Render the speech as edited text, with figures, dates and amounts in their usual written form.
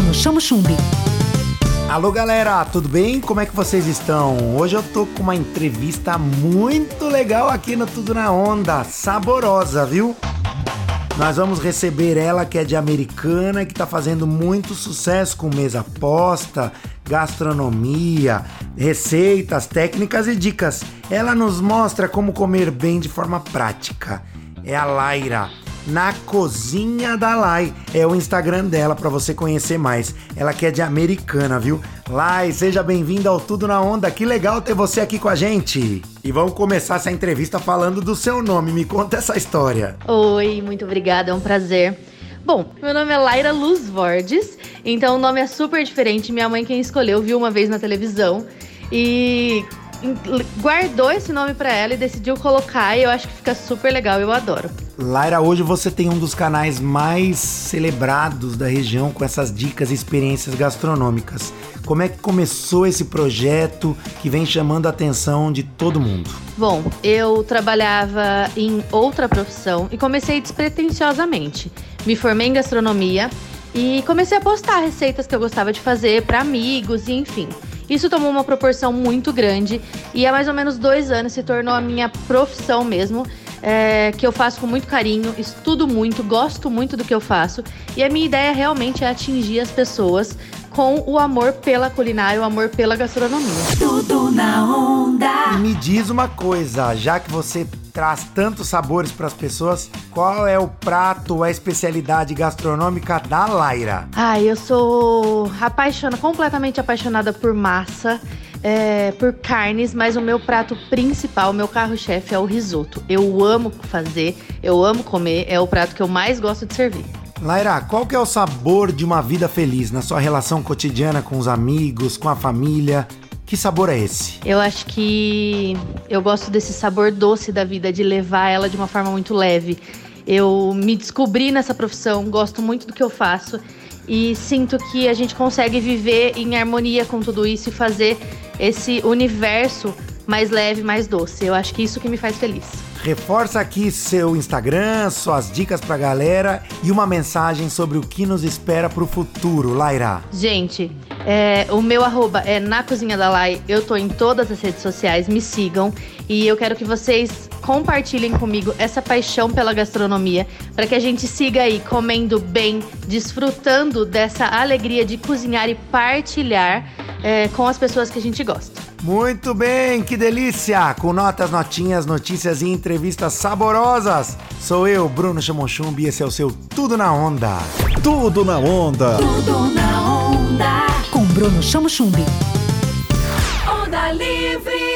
Bruno Chamoschumbi. Alô galera, tudo bem? Como é que vocês estão? Hoje eu tô com uma entrevista muito legal aqui no Tudo na Onda, saborosa, viu? Nós vamos receber ela, que é de Americana, que tá fazendo muito sucesso com mesa posta, gastronomia, receitas, técnicas e dicas. Ela nos mostra como comer bem de forma prática. É a Laira, Na Cozinha da Lai, é o Instagram dela para você conhecer mais. Ela que é de Americana, viu? Lai, seja bem-vinda ao Tudo na Onda, que legal ter você aqui com a gente. E vamos começar essa entrevista falando do seu nome, me conta essa história. Oi, muito obrigada, é um prazer. Bom, meu nome é Laira Luz Vordes, então o nome é super diferente, minha mãe quem escolheu viu uma vez na televisão e guardou esse nome pra ela e decidiu colocar e eu acho que fica super legal, eu adoro. Laira, hoje você tem um dos canais mais celebrados da região com essas dicas e experiências gastronômicas. Como é que começou esse projeto que vem chamando a atenção de todo mundo? Bom, eu trabalhava em outra profissão e comecei despretensiosamente. Me formei em gastronomia e comecei a postar receitas que eu gostava de fazer pra amigos e enfim. Isso tomou uma proporção muito grande e há mais ou menos 2 anos se tornou a minha profissão mesmo, que eu faço com muito carinho, estudo muito, gosto muito do que eu faço e a minha ideia realmente é atingir as pessoas com o amor pela culinária, o amor pela gastronomia. Tudo na onda. E me diz uma coisa, já que você traz tantos sabores para as pessoas, qual é o prato, a especialidade gastronômica da Laira? Eu sou completamente apaixonada por massa, por carnes, mas o meu prato principal, o meu carro-chefe é o risoto. Eu amo fazer, eu amo comer, é o prato que eu mais gosto de servir. Laira, qual que é o sabor de uma vida feliz na sua relação cotidiana com os amigos, com a família? Que sabor é esse? Eu acho que eu gosto desse sabor doce da vida, de levar ela de uma forma muito leve. Eu me descobri nessa profissão, gosto muito do que eu faço e sinto que a gente consegue viver em harmonia com tudo isso e fazer esse universo mais leve, mais doce. Eu acho que isso que me faz feliz. Reforça aqui seu Instagram, suas dicas pra galera e uma mensagem sobre o que nos espera pro futuro, Laira. Gente, o meu arroba é Na Cozinha da Lai, eu tô em todas as redes sociais, me sigam e eu quero que vocês compartilhem comigo essa paixão pela gastronomia para que a gente siga aí comendo bem, desfrutando dessa alegria de cozinhar e partilhar com as pessoas que a gente gosta. Muito bem, que delícia! Com notas, notinhas, notícias e entrevistas saborosas. Sou eu, Bruno Chamoschumbi, e esse é o seu Tudo na Onda. Tudo na Onda. Tudo na Onda. Com Bruno Chamoschumbi. Onda Livre.